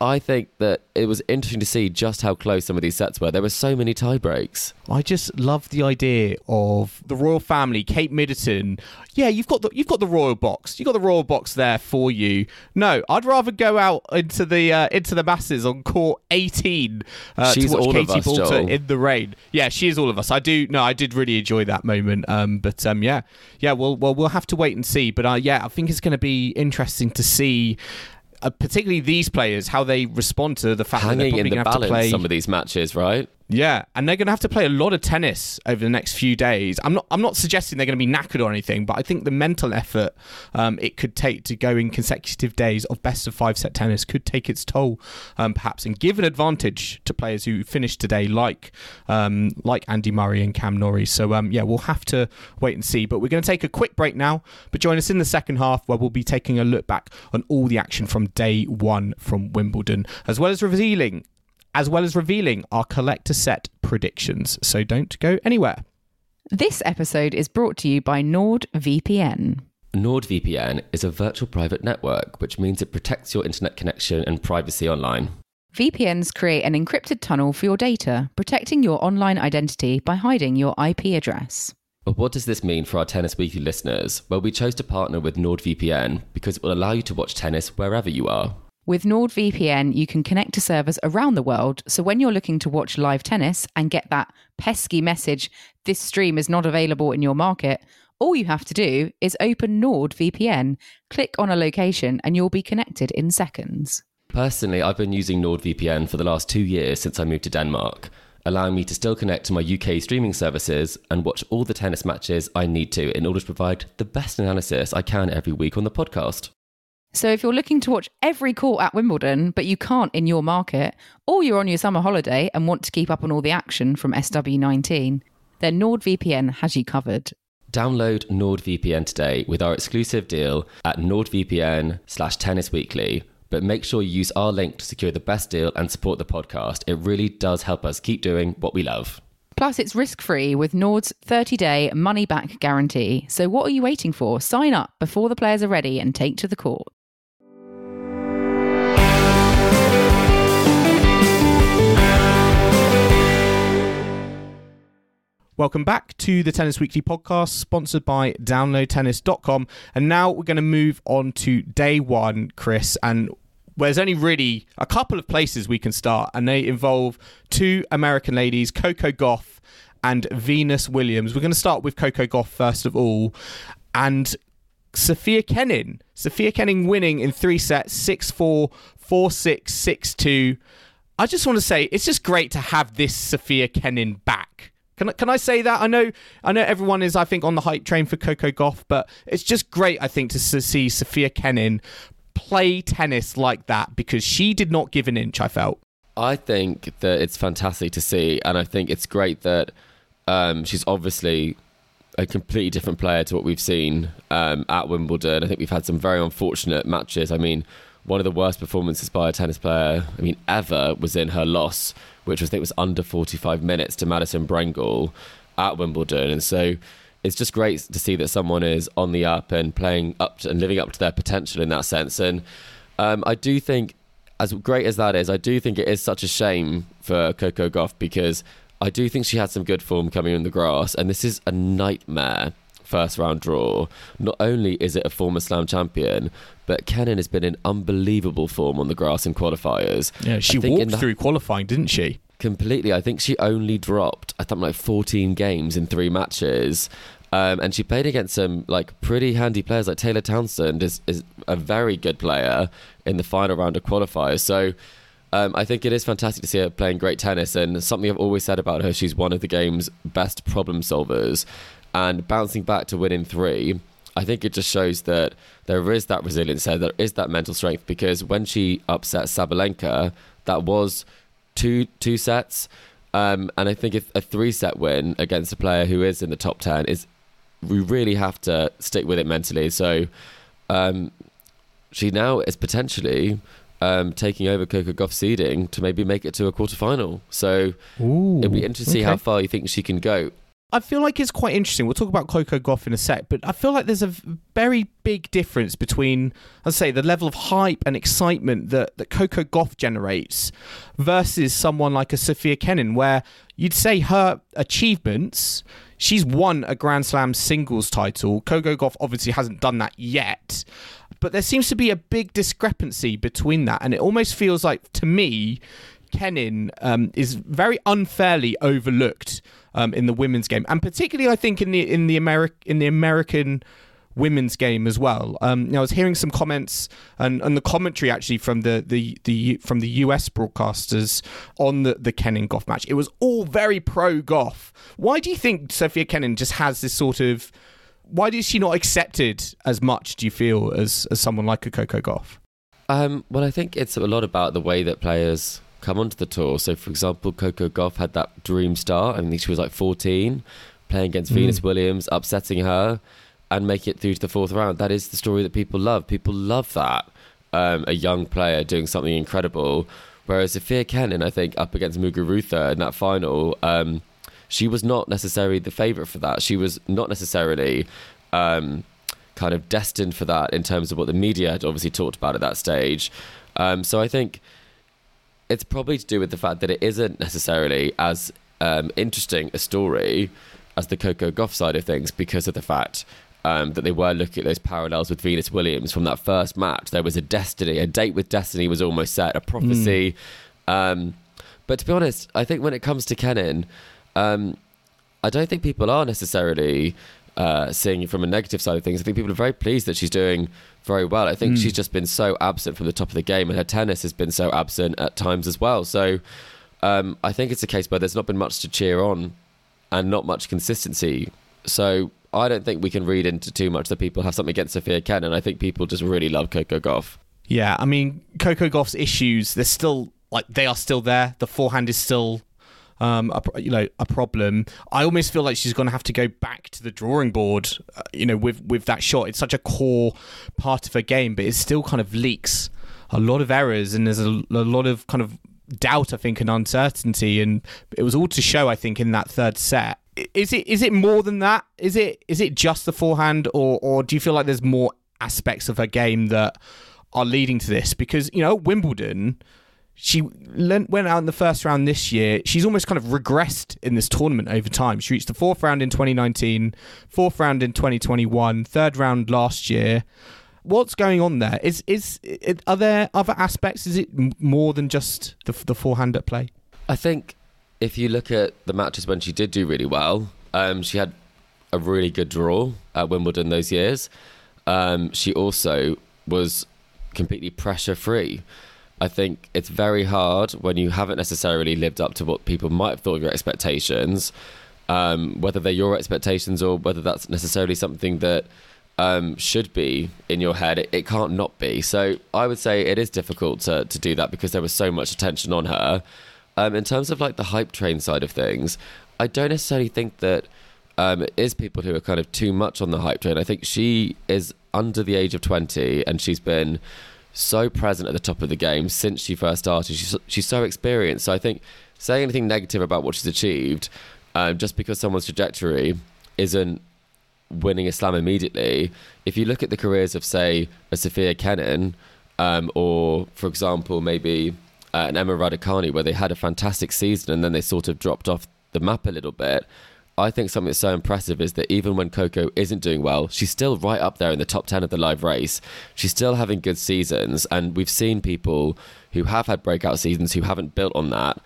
I think that it was interesting to see just how close some of these sets were. There were so many tie breaks. I just love the idea of the royal family, Kate Middleton. Yeah, you've got the you've got the royal box. You've got the royal box there for you. No, I'd rather go out into the uh, into the masses on court eighteen uh, She's to watch all Katie of us, Boulter Joel. in the rain. Yeah, she is all of us. I do. No, I did really enjoy that moment. Um, but um, yeah, yeah. Well, well, we'll have to wait and see. But uh, yeah, I think it's going to be interesting to see. Uh, particularly these players, how they respond to the fact Hanging that they're probably going to have to play some of these matches, right? Yeah, and they're going to have to play a lot of tennis over the next few days. I'm not, I'm not suggesting they're going to be knackered or anything, but I think the mental effort um, it could take to go in consecutive days of best of five set tennis could take its toll, um, perhaps, and give an advantage to players who finished today, like um, like Andy Murray and Cam Norrie. So um, yeah, we'll have to wait and see. But we're going to take a quick break now. But join us in the second half, where we'll be taking a look back on all the action from day one from Wimbledon, as well as revealing. as well as revealing our collector set predictions. So don't go anywhere. This episode is brought to you by NordVPN. NordVPN is a virtual private network, which means it protects your internet connection and privacy online. V P Ns create an encrypted tunnel for your data, protecting your online identity by hiding your I P address. But what does this mean for our Tennis Weekly listeners? Well, we chose to partner with NordVPN because it will allow you to watch tennis wherever you are. With NordVPN, you can connect to servers around the world, so when you're looking to watch live tennis and get that pesky message, this stream is not available in your market, all you have to do is open NordVPN, click on a location, and you'll be connected in seconds. Personally, I've been using NordVPN for the last two years since I moved to Denmark, allowing me to still connect to my U K streaming services and watch all the tennis matches I need to in order to provide the best analysis I can every week on the podcast. So if you're looking to watch every court at Wimbledon, but you can't in your market, or you're on your summer holiday and want to keep up on all the action from S W nineteen, then NordVPN has you covered. Download NordVPN today with our exclusive deal at NordVPN slash Tennis Weekly. But make sure you use our link to secure the best deal and support the podcast. It really does help us keep doing what we love. Plus, it's risk-free with Nord's thirty-day money-back guarantee. So what are you waiting for? Sign up before the players are ready and take to the court. Welcome back to the Tennis Weekly podcast, sponsored by download tennis dot com. And now we're going to move on to day one, Chris, and there's only really a couple of places we can start, and they involve two American ladies, Coco Gauff and Venus Williams. We're going to start with Coco Gauff first of all, and Sofia Kenin. Sofia Kenin winning in three sets, six four, four six, six two. I just want to say, it's just great to have this Sofia Kenin back. Can can I say that? I know I know everyone is, I think, on the hype train for Coco Gauff, but it's just great, I think, to see Sofia Kenin play tennis like that, because she did not give an inch, I felt. I think that it's fantastic to see, and I think it's great that um, she's obviously a completely different player to what we've seen um, at Wimbledon. I think we've had some very unfortunate matches. I mean, one of the worst performances by a tennis player, I mean, ever, was in her loss, which I think was under forty-five minutes to Madison Brengel at Wimbledon. And so it's just great to see that someone is on the up and playing up to, and living up to their potential in that sense. And um, I do think, as great as that is, I do think it is such a shame for Coco Gauff, because I do think she had some good form coming in the grass, and this is a nightmare first round draw. Not only is it a former slam champion, but Kenin has been in unbelievable form on the grass in qualifiers. Yeah, she walked the, through qualifying, didn't she? Completely. I think she only dropped, I think, like fourteen games in three matches. Um, and she played against some like pretty handy players, like Taylor Townsend is, is a very good player in the final round of qualifiers. So Um, I think it is fantastic to see her playing great tennis, and something I've always said about her, she's one of the game's best problem solvers, and bouncing back to winning three, I think it just shows that there is that resilience there, there is that mental strength, because when she upset Sabalenka, that was two two sets, um, and I think if a three set win against a player who is in the top ten, is we really have to stick with it mentally. So um, she now is potentially Um, taking over Coco Gauff seeding to maybe make it to a quarterfinal. So Ooh, it'll be interesting to okay. see how far you think she can go. I feel like it's quite interesting. We'll talk about Coco Gauff in a sec, but I feel like there's a very big difference between, I'd say, the level of hype and excitement that, that Coco Gauff generates versus someone like a Sofia Kenin, where you'd say her achievements, she's won a Grand Slam singles title. Coco Gauff obviously hasn't done that yet. But there seems to be a big discrepancy between that. And it almost feels like, to me, Kenin um, is very unfairly overlooked um, in the women's game. And particularly, I think, in the in the, Ameri- in the American women's game as well. Um, you know, I was hearing some comments and, and the commentary, actually, from the, the, the from the U S broadcasters on the, the Kenin Gauff match. It was all very pro-Gauff. Why do you think Sofia Kenin just has this sort of... Why is she not accepted as much, do you feel, as, as someone like a Coco Gauff? Um, well, I think it's a lot about the way that players come onto the tour. So, for example, Coco Gauff had that dream start. I think she was like fourteen, playing against mm. Venus Williams, upsetting her, and make it through to the fourth round. That is the story that people love. People love that. Um, a young player doing something incredible. Whereas Sofia Kenin, I think, up against Muguruza in that final... Um, She was not necessarily the favourite for that. She was not necessarily um, kind of destined for that in terms of what the media had obviously talked about at that stage. Um, so I think it's probably to do with the fact that it isn't necessarily as um, interesting a story as the Coco Gauff side of things, because of the fact um, that they were looking at those parallels with Venus Williams from that first match. There was a destiny, a date with destiny was almost set, a prophecy. Mm. Um, but to be honest, I think when it comes to Kenin, Um, I don't think people are necessarily uh, seeing it from a negative side of things. I think people are very pleased that she's doing very well. I think mm. she's just been so absent from the top of the game, and her tennis has been so absent at times as well. So um, I think it's a case where there's not been much to cheer on and not much consistency. So I don't think we can read into too much that people have something against Sofia Kenin. I think people just really love Coco Gauff. Yeah, I mean, Coco Gauff's issues, they're still, like, they are still there. The forehand is still... Um, a, you know, a problem. I almost feel like she's going to have to go back to the drawing board, uh, you know, with with that shot. It's such a core part of her game, but it still kind of leaks a lot of errors, and there's a, a lot of kind of doubt, I think, and uncertainty. And it was all to show, I think, in that third set. Is it is it more than that? Is it is it just the forehand, or or do you feel like there's more aspects of her game that are leading to this? Because, you know, Wimbledon, she went out in the first round this year. She's almost kind of regressed in this tournament over time. She reached the fourth round in twenty nineteen, fourth round in twenty twenty-one, third round last year. What's going on there? Is is it, are there other aspects? Is it more than just the, the forehand at play? I think if you look at the matches when she did do really well, um, she had a really good draw at Wimbledon those years. Um, she also was completely pressure-free. I think it's very hard when you haven't necessarily lived up to what people might have thought of your expectations um, whether they're your expectations or whether that's necessarily something that um, should be in your head. It, it can't not be. So I would say it is difficult to, to do that because there was so much attention on her. Um, in terms of like the hype train side of things, I don't necessarily think that um, it is people who are kind of too much on the hype train. I think she is under the age of twenty and she's been so present at the top of the game since she first started. She's, she's so experienced. So I think saying anything negative about what she's achieved, um, just because someone's trajectory isn't winning a slam immediately, if you look at the careers of, say, a Sofia Kenin um, or, for example, maybe uh, an Emma Raducanu, where they had a fantastic season and then they sort of dropped off the map a little bit, I think something that's so impressive is that even when Coco isn't doing well, she's still right up there in the top ten of the live race. She's still having good seasons. And we've seen people who have had breakout seasons who haven't built on that.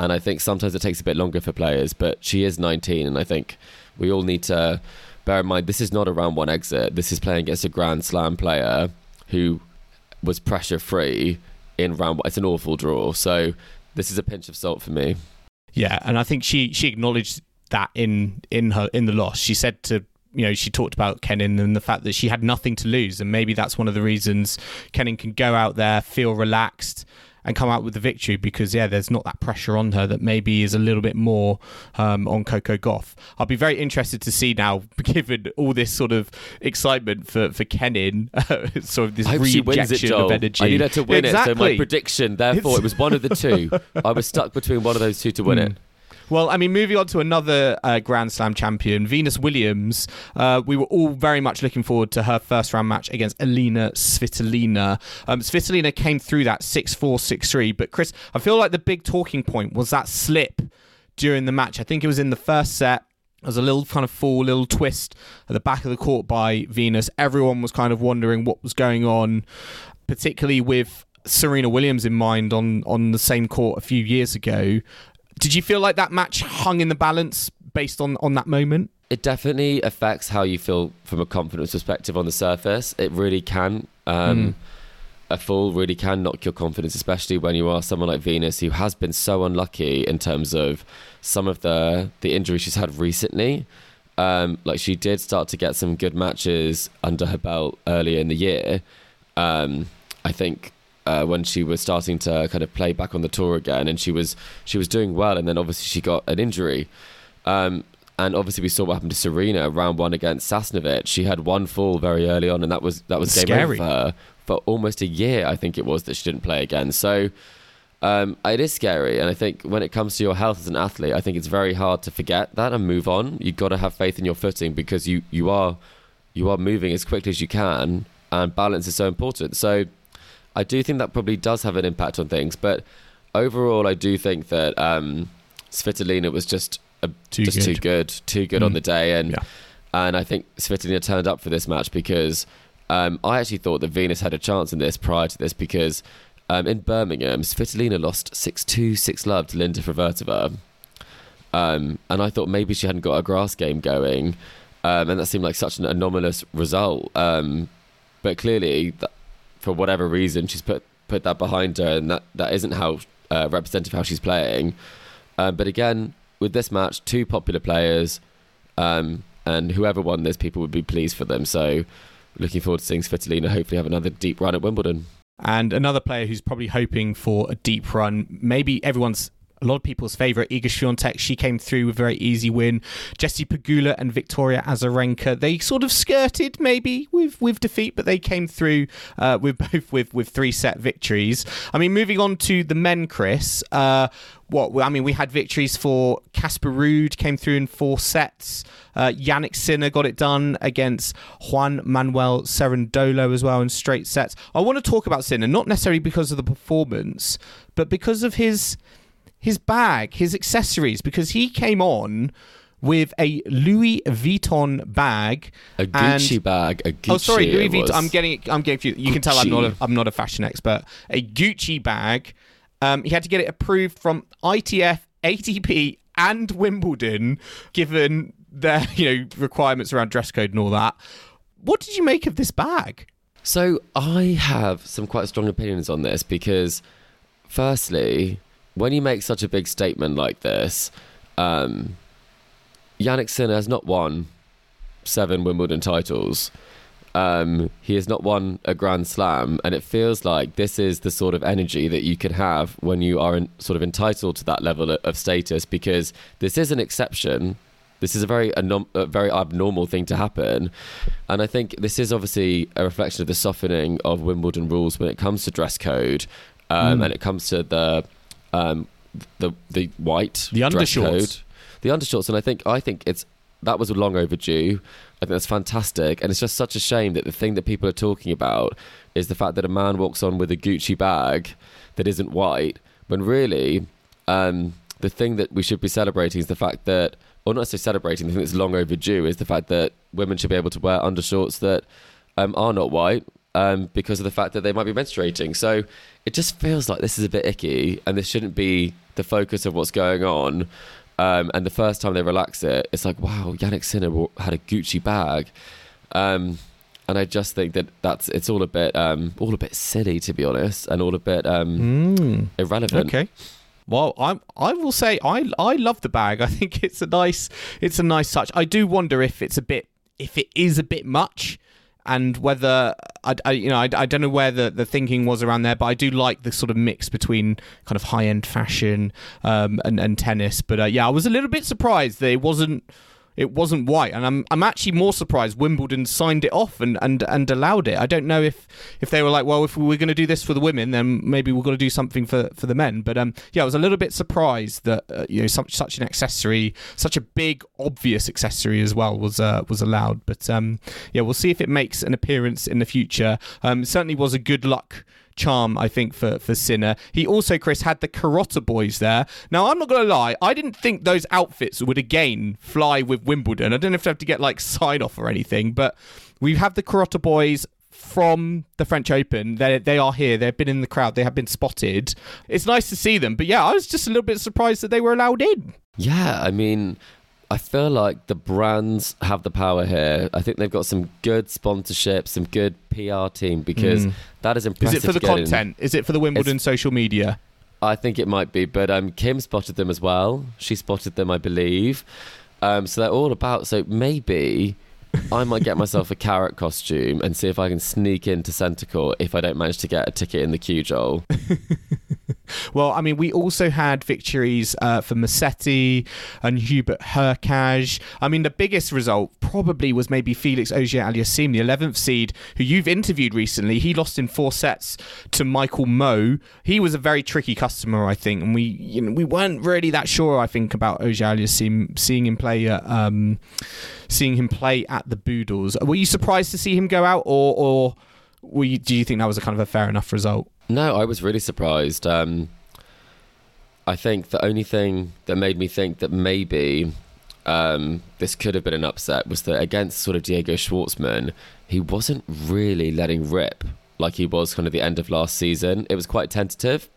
And I think sometimes it takes a bit longer for players, but she is nineteen. And I think we all need to bear in mind, this is not a round one exit. This is playing against a Grand Slam player who was pressure free in round one. It's an awful draw. So this is a pinch of salt for me. Yeah. And I think she, she acknowledged that in in her in the loss. She said to, you know, she talked about Kenin and the fact that she had nothing to lose, and maybe that's one of the reasons Kenin can go out there, feel relaxed and come out with the victory, because yeah, there's not that pressure on her that maybe is a little bit more um, on Coco Gauff. I'll be very interested to see now, given all this sort of excitement for for Kenin, uh, sort of this rejection of energy. I need her to win exactly. it. So my prediction, therefore, it's... it was one of the two. I was stuck between one of those two to win mm. it. Well, I mean, moving on to another uh, Grand Slam champion, Venus Williams. Uh, we were all very much looking forward to her first round match against Elina Svitolina. Um, Svitolina came through that six four, six three. But Chris, I feel like the big talking point was that slip during the match. I think it was in the first set. There was a little kind of fall, little twist at the back of the court by Venus. Everyone was kind of wondering what was going on, particularly with Serena Williams in mind on, on the same court a few years ago. Did you feel like that match hung in the balance based on, on that moment? It definitely affects how you feel from a confidence perspective on the surface. It really can. Um, mm. A fall really can knock your confidence, especially when you are someone like Venus, who has been so unlucky in terms of some of the, the injuries she's had recently. Um, like she did start to get some good matches under her belt earlier in the year. Um, I think... Uh, when she was starting to kind of play back on the tour again, and she was she was doing well, and then obviously she got an injury. Um, and obviously we saw what happened to Serena round one against Sasnovich. She had one fall very early on, and that was that was game over for her for almost a year, I think it was, that she didn't play again. So um, it is scary, and I think when it comes to your health as an athlete, I think it's very hard to forget that and move on. You've got to have faith in your footing, because you, you are you are moving as quickly as you can, and balance is so important. So I do think that probably does have an impact on things, but overall, I do think that um, Svitolina was just a, too just good. too good, too good mm. on the day, and yeah. and I think Svitolina turned up for this match because um, I actually thought that Venus had a chance in this prior to this, because um, in Birmingham, Svitolina lost six two, six love to Linda Fravitova, um, and I thought maybe she hadn't got a grass game going, um, and that seemed like such an anomalous result, um, but clearly. Th- for whatever reason, she's put, put that behind her, and that, that isn't how uh, representative how she's playing. Um, but again, with this match, two popular players, um, and whoever won this, people would be pleased for them. So looking forward to seeing Svitolina hopefully have another deep run at Wimbledon. And another player who's probably hoping for a deep run, maybe everyone's a lot of people's favourite, Iga Swiatek. She came through with a very easy win. Jessie Pegula and Victoria Azarenka, they sort of skirted maybe with, with defeat, but they came through uh, with both with, with three-set victories. I mean, moving on to the men, Chris. Uh, what I mean, we had victories for Kasper Ruud, came through in four sets. Uh, Yannick Sinner got it done against Juan Manuel Cerundolo as well in straight sets. I want to talk about Sinner, not necessarily because of the performance, but because of his... his bag, his accessories, because he came on with a Louis Vuitton bag, a Gucci and, bag. A Gucci. Oh, sorry, Louis Vuitton. I'm getting, I'm getting. You Gucci. Can tell I'm not, a, I'm not a fashion expert. A Gucci bag. Um, he had to get it approved from I T F, A T P, and Wimbledon, given their, you know, requirements around dress code and all that. What did you make of this bag? So I have some quite strong opinions on this, because, firstly, when you make such a big statement like this, um, Yannick Sinner has not won seven Wimbledon titles. Um, he has not won a Grand Slam, and it feels like this is the sort of energy that you can have when you are in, sort of entitled to that level of status, because this is an exception. This is a very a very abnormal thing to happen. And I think this is obviously a reflection of the softening of Wimbledon rules when it comes to dress code, um, mm. and it comes to the um, the the white the dress undershorts. code. The undershorts. And I think I think it's that was long overdue. I think that's fantastic. And it's just such a shame that the thing that people are talking about is the fact that a man walks on with a Gucci bag that isn't white, when really um, the thing that we should be celebrating is the fact that, or not necessarily celebrating, the thing that's long overdue is the fact that women should be able to wear undershorts that um, are not white um, because of the fact that they might be menstruating. So it just feels like this is a bit icky, and this shouldn't be the focus of what's going on. Um, and the first time they relax it, it's like, wow, Yannick Sinner had a Gucci bag, um, and I just think that that's it's all a bit, um, all a bit silly, to be honest, and all a bit um, mm. irrelevant. Okay. Well, I I will say I I love the bag. I think it's a nice it's a nice touch. I do wonder if it's a bit if it is a bit much, and whether I, I you know I, I don't know where the, the thinking was around there, but I do like the sort of mix between kind of high end fashion um, and and tennis. But uh, yeah, I was a little bit surprised that it wasn't it wasn't white, and I'm I'm actually more surprised Wimbledon signed it off and, and, and allowed it. I don't know if, if they were like, well, if we we're going to do this for the women, then maybe we've got to do something for, for the men. But um, yeah, I was a little bit surprised that uh, you know such such an accessory, such a big obvious accessory as well was uh, was allowed. But um, yeah, we'll see if it makes an appearance in the future. Um, it certainly was a good luck charm, I think, for, for Sinner. He also, Chris, had the Carota Boys there. Now, I'm not going to lie, I didn't think those outfits would again fly with Wimbledon. I don't know if they have to get like sign off or anything, but we have the Carota Boys from the French Open. They they are here. They've been in the crowd. They have been spotted. It's nice to see them. But yeah, I was just a little bit surprised that they were allowed in. Yeah, I mean, I feel like the brands have the power here. I think they've got some good sponsorship, some good P R team, because mm. that is impressive. Is it for the content? Is it for the Wimbledon it's, social media? I think it might be, but um, Kim spotted them as well. She spotted them, I believe. Um, so they're all about. So maybe I might get myself a carrot costume and see if I can sneak into Centre Court if I don't manage to get a ticket in the queue, Joel. Well, I mean, we also had victories uh, for Musetti and Hubert Hurkacz. I mean, the biggest result probably was maybe Felix Auger-Aliassime, the eleventh seed, who you've interviewed recently. He lost in four sets to Michael Moe. He was a very tricky customer, I think, and we you know, we weren't really that sure, I think, about Auger-Aliassime, seeing him play at, um, seeing him play at the Boodles. Were you surprised to see him go out, or, or were you, do you think that was a kind of a fair enough result? No, I was really surprised. Um, I think the only thing that made me think that maybe um, this could have been an upset was that against sort of Diego Schwartzman, he wasn't really letting rip like he was kind of the end of last season. It was quite tentative.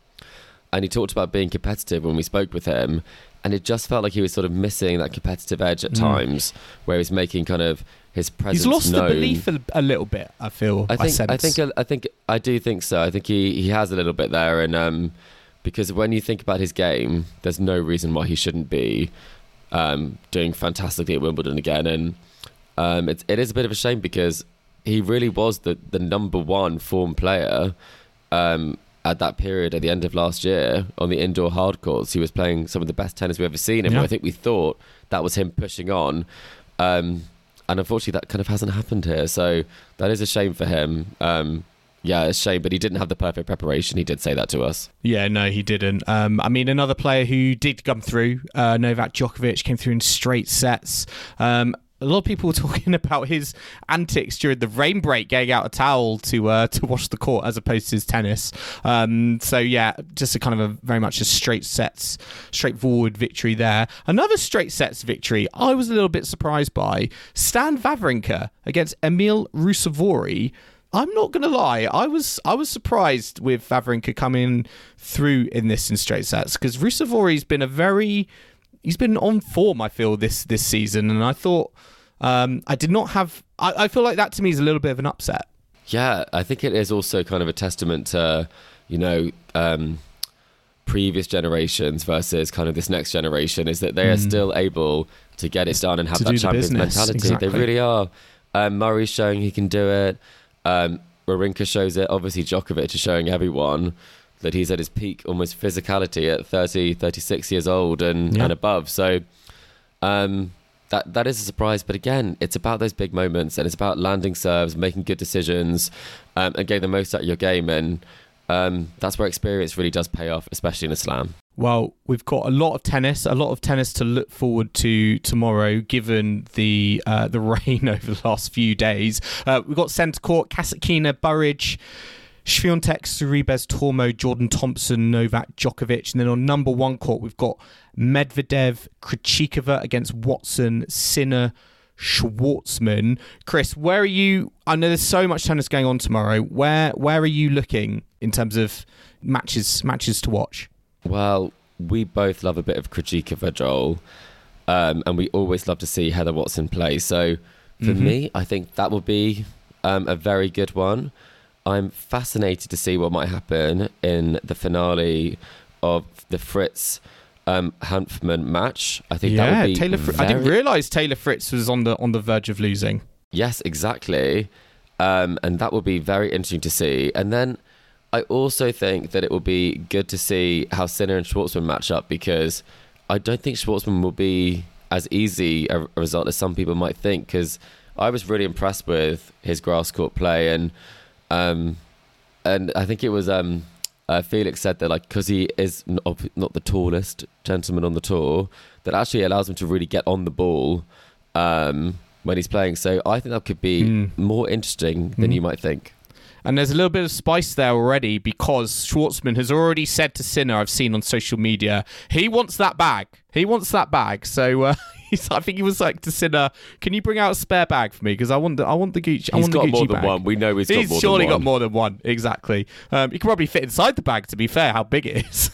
And he talked about being competitive when we spoke with him. And it just felt like he was sort of missing that competitive edge at mm. times, where he's making kind of his presence known. He's lost known. the belief a, a little bit, I feel. I think. I, I think. I think. I do think so. I think he, he has a little bit there, and um, because when you think about his game, there's no reason why he shouldn't be um, doing fantastically at Wimbledon again. And um, it's it is a bit of a shame, because he really was the the number one form player. Um, at that period at the end of last year on the indoor hard courts, he was playing some of the best tennis we've ever seen him. Yeah. I think we thought that was him pushing on. Um, and unfortunately that kind of hasn't happened here. So that is a shame for him. Um, yeah, it's a shame, but he didn't have the perfect preparation. He did say that to us. Yeah, no, he didn't. Um, I mean, another player who did come through, uh, Novak Djokovic, came through in straight sets. Um, A lot of people were talking about his antics during the rain break, getting out a towel to uh, to wash the court as opposed to his tennis. Um, so yeah, just a kind of a very much a straight sets, straightforward victory there. Another straight sets victory I was a little bit surprised by. Stan Wawrinka against Emil Rusevori. I'm not going to lie, I was I was surprised with Wawrinka coming through in this in straight sets, because Rusevori's been a very... He's been on form, I feel, this this season. And I thought, um, I did not have... I, I feel like that, to me, is a little bit of an upset. Yeah, I think it is also kind of a testament to, you know, um, previous generations versus kind of this next generation is that they mm. are still able to get it done and have to that champions mentality. Exactly. They really are. Um, Murray's showing he can do it. Um, Wawrinka shows it. Obviously, Djokovic is showing everyone that he's at his peak almost physicality at thirty, thirty-six years old and, yeah. and above. So um, that that is a surprise. But again, it's about those big moments and it's about landing serves, making good decisions um, and getting the most out of your game. And um, that's where experience really does pay off, especially in a slam. Well, we've got a lot of tennis, a lot of tennis to look forward to tomorrow, given the uh, the rain over the last few days. Uh, we've got Centre Court, Kasatkina, Burridge, Świątek, Suribes, Tormo, Jordan Thompson, Novak Djokovic. And then on number one court, we've got Medvedev, Krejcikova against Watson, Sinner, Schwartzman. Chris, where are you? I know there's so much tennis going on tomorrow. Where where are you looking in terms of matches matches to watch? Well, we both love a bit of Krejcikova, Joel. Um, and we always love to see Heather Watson play. So for mm-hmm. me, I think that will be um, a very good one. I'm fascinated to see what might happen in the finale of the Fritz um, Hanfmann match. I think yeah, that would be Taylor Fr- very... I didn't realise Taylor Fritz was on the on the verge of losing. Yes, exactly. Um, and that will be very interesting to see. And then I also think that it will be good to see how Sinner and Schwartzman match up, because I don't think Schwartzman will be as easy a result as some people might think, because I was really impressed with his grass court play. And um, and I think it was um, uh, Felix said that, like, because he is not, not the tallest gentleman on the tour, that actually allows him to really get on the ball um, when he's playing. So I think that could be mm. more interesting than mm. you might think. And there's a little bit of spice there already, because Schwartzman has already said to Sinner, I've seen on social media, he wants that bag. He wants that bag. So uh, he's, I think he was like to Sinner, can you bring out a spare bag for me? Because I want the I want the Gucci. He's I want got the Gucci more than bag. One. We know he's, he's got more than one. He's surely got more than one. Exactly. Um, he can probably fit inside the bag, to be fair, how big it is.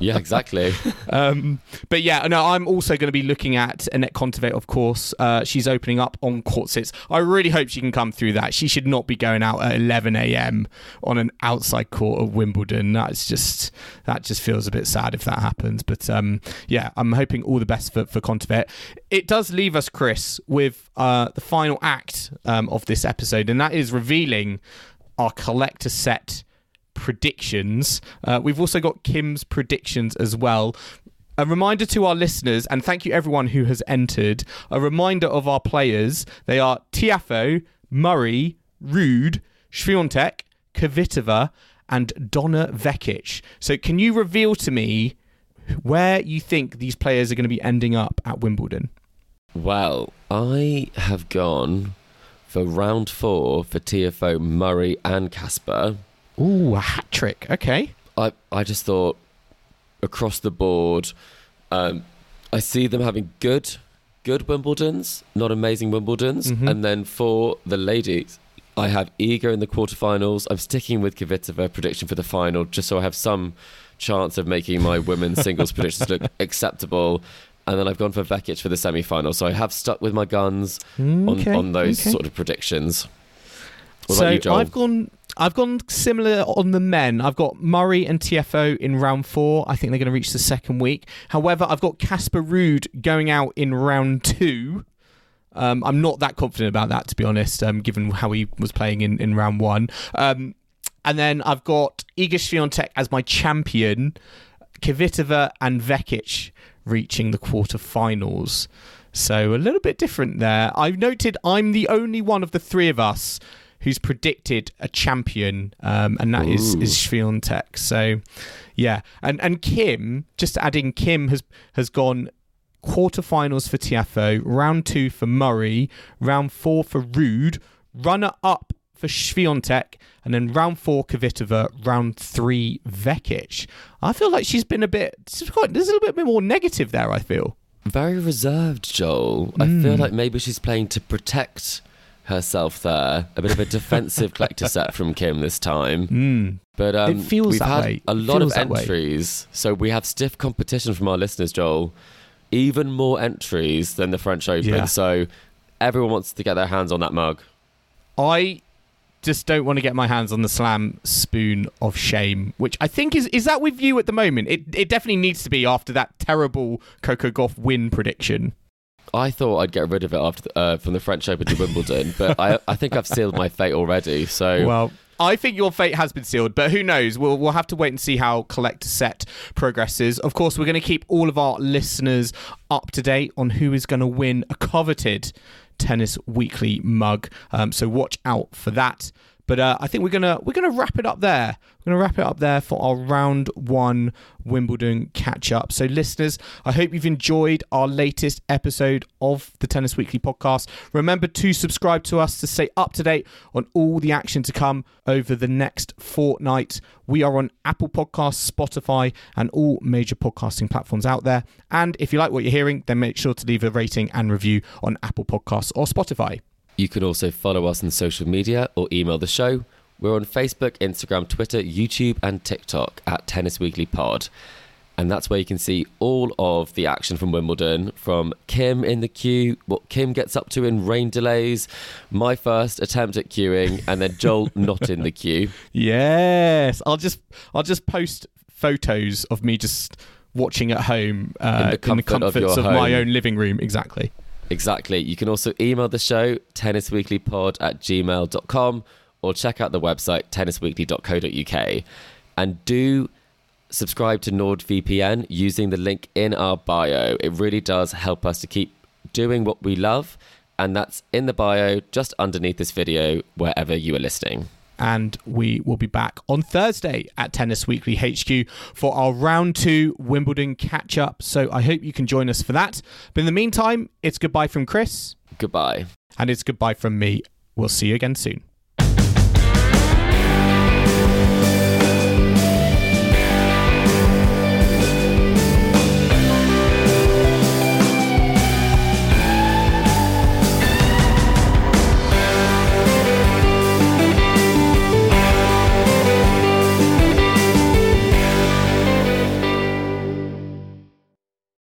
Yeah, exactly. um, but yeah, no, I'm also going to be looking at Annette Kontaveit, of course. Uh, she's opening up on court sits. I really hope she can come through that. She should not be going out at eleven a.m. on an outside court at Wimbledon. That's just that just feels a bit sad if that happens. But um, yeah, I'm hoping all the best for, for Kontaveit. It does leave us, Chris, with uh, the final act um, of this episode, and that is revealing our collector set predictions. Uh, we've also got Kim's predictions as well. A reminder to our listeners, and thank you everyone who has entered, a reminder of our players. They are Tiafoe, Murray, Ruud, Świątek, Kvitova, and Donna Vekic. So can you reveal to me where you think these players are going to be ending up at Wimbledon? Well, I have gone for round four for Tiafoe, Murray, and Kasper. Ooh, a hat trick. Okay. I, I just thought across the board, um, I see them having good, good Wimbledons, not amazing Wimbledons. Mm-hmm. And then for the ladies, I have Iga in the quarterfinals. I'm sticking with Kvitova prediction for the final, just so I have some chance of making my women's singles predictions look acceptable. And then I've gone for Vekic for the semi-final. So I have stuck with my guns okay, on, on those okay. sort of predictions. What so about you, Joel? I've gone... I've gone similar on the men. I've got Murray and Tiafoe in round four. I think they're going to reach the second week. However, I've got Kasper Ruud going out in round two. Um, I'm not that confident about that, to be honest, um, given how he was playing in, in round one. Um, and then I've got Iga Swiatek as my champion, Kvitova and Vekic reaching the quarterfinals. So a little bit different there. I've noted I'm the only one of the three of us who's predicted a champion, um, and that Ooh. is is Świątek. So, yeah. And and Kim, just adding, Kim has, has gone quarterfinals for Tiafoe, round two for Murray, round four for Ruud, runner-up for Świątek, and then round four Kvitova, round three Vekic. I feel like she's been a bit... Quite, there's a little bit more negative there, I feel. Very reserved, Joel. Mm. I feel like maybe she's playing to protect herself there, a bit of a defensive collector set from Kim this time. Mm. But um, it feels we've that had way. a lot of entries, way. so we have stiff competition from our listeners, Joel. Even more entries than the French Open, yeah. so everyone wants to get their hands on that mug. I just don't want to get my hands on the slam spoon of shame, which I think is is that with you at the moment? It it definitely needs to be after that terrible Coco Gauff win prediction. I thought I'd get rid of it after the, uh, from the French Open to Wimbledon, but I, I think I've sealed my fate already. So well, I think your fate has been sealed, but who knows? We'll we'll have to wait and see how Collector Set progresses. Of course, we're going to keep all of our listeners up to date on who is going to win a coveted Tennis Weekly mug. Um, so watch out for that. But uh, I think we're gonna we're gonna wrap it up there. We're gonna wrap it up there for our round one Wimbledon catch up. So listeners, I hope you've enjoyed our latest episode of the Tennis Weekly podcast. Remember to subscribe to us to stay up to date on all the action to come over the next fortnight. We are on Apple Podcasts, Spotify, and all major podcasting platforms out there. And if you like what you're hearing, then make sure to leave a rating and review on Apple Podcasts or Spotify. You can also follow us on social media or email the show. We're on Facebook, Instagram, Twitter, YouTube and TikTok at Tennis Weekly Pod. And that's where you can see all of the action from Wimbledon, from Kim in the queue, what Kim gets up to in rain delays, my first attempt at queuing, and then Joel not in the queue. Yes, I'll just I'll just post photos of me just watching at home uh, in the, comfort in the comforts of, your of my own living room. Exactly. Exactly. You can also email the show, tennisweeklypod at gmail dot com, or check out the website, tennisweekly dot co dot uk. And do subscribe to NordVPN using the link in our bio. It really does help us to keep doing what we love. And that's in the bio, just underneath this video, wherever you are listening. And we will be back on Thursday at Tennis Weekly H Q for our round two Wimbledon catch-up. So I hope you can join us for that. But in the meantime, it's goodbye from Chris. Goodbye. And it's goodbye from me. We'll see you again soon.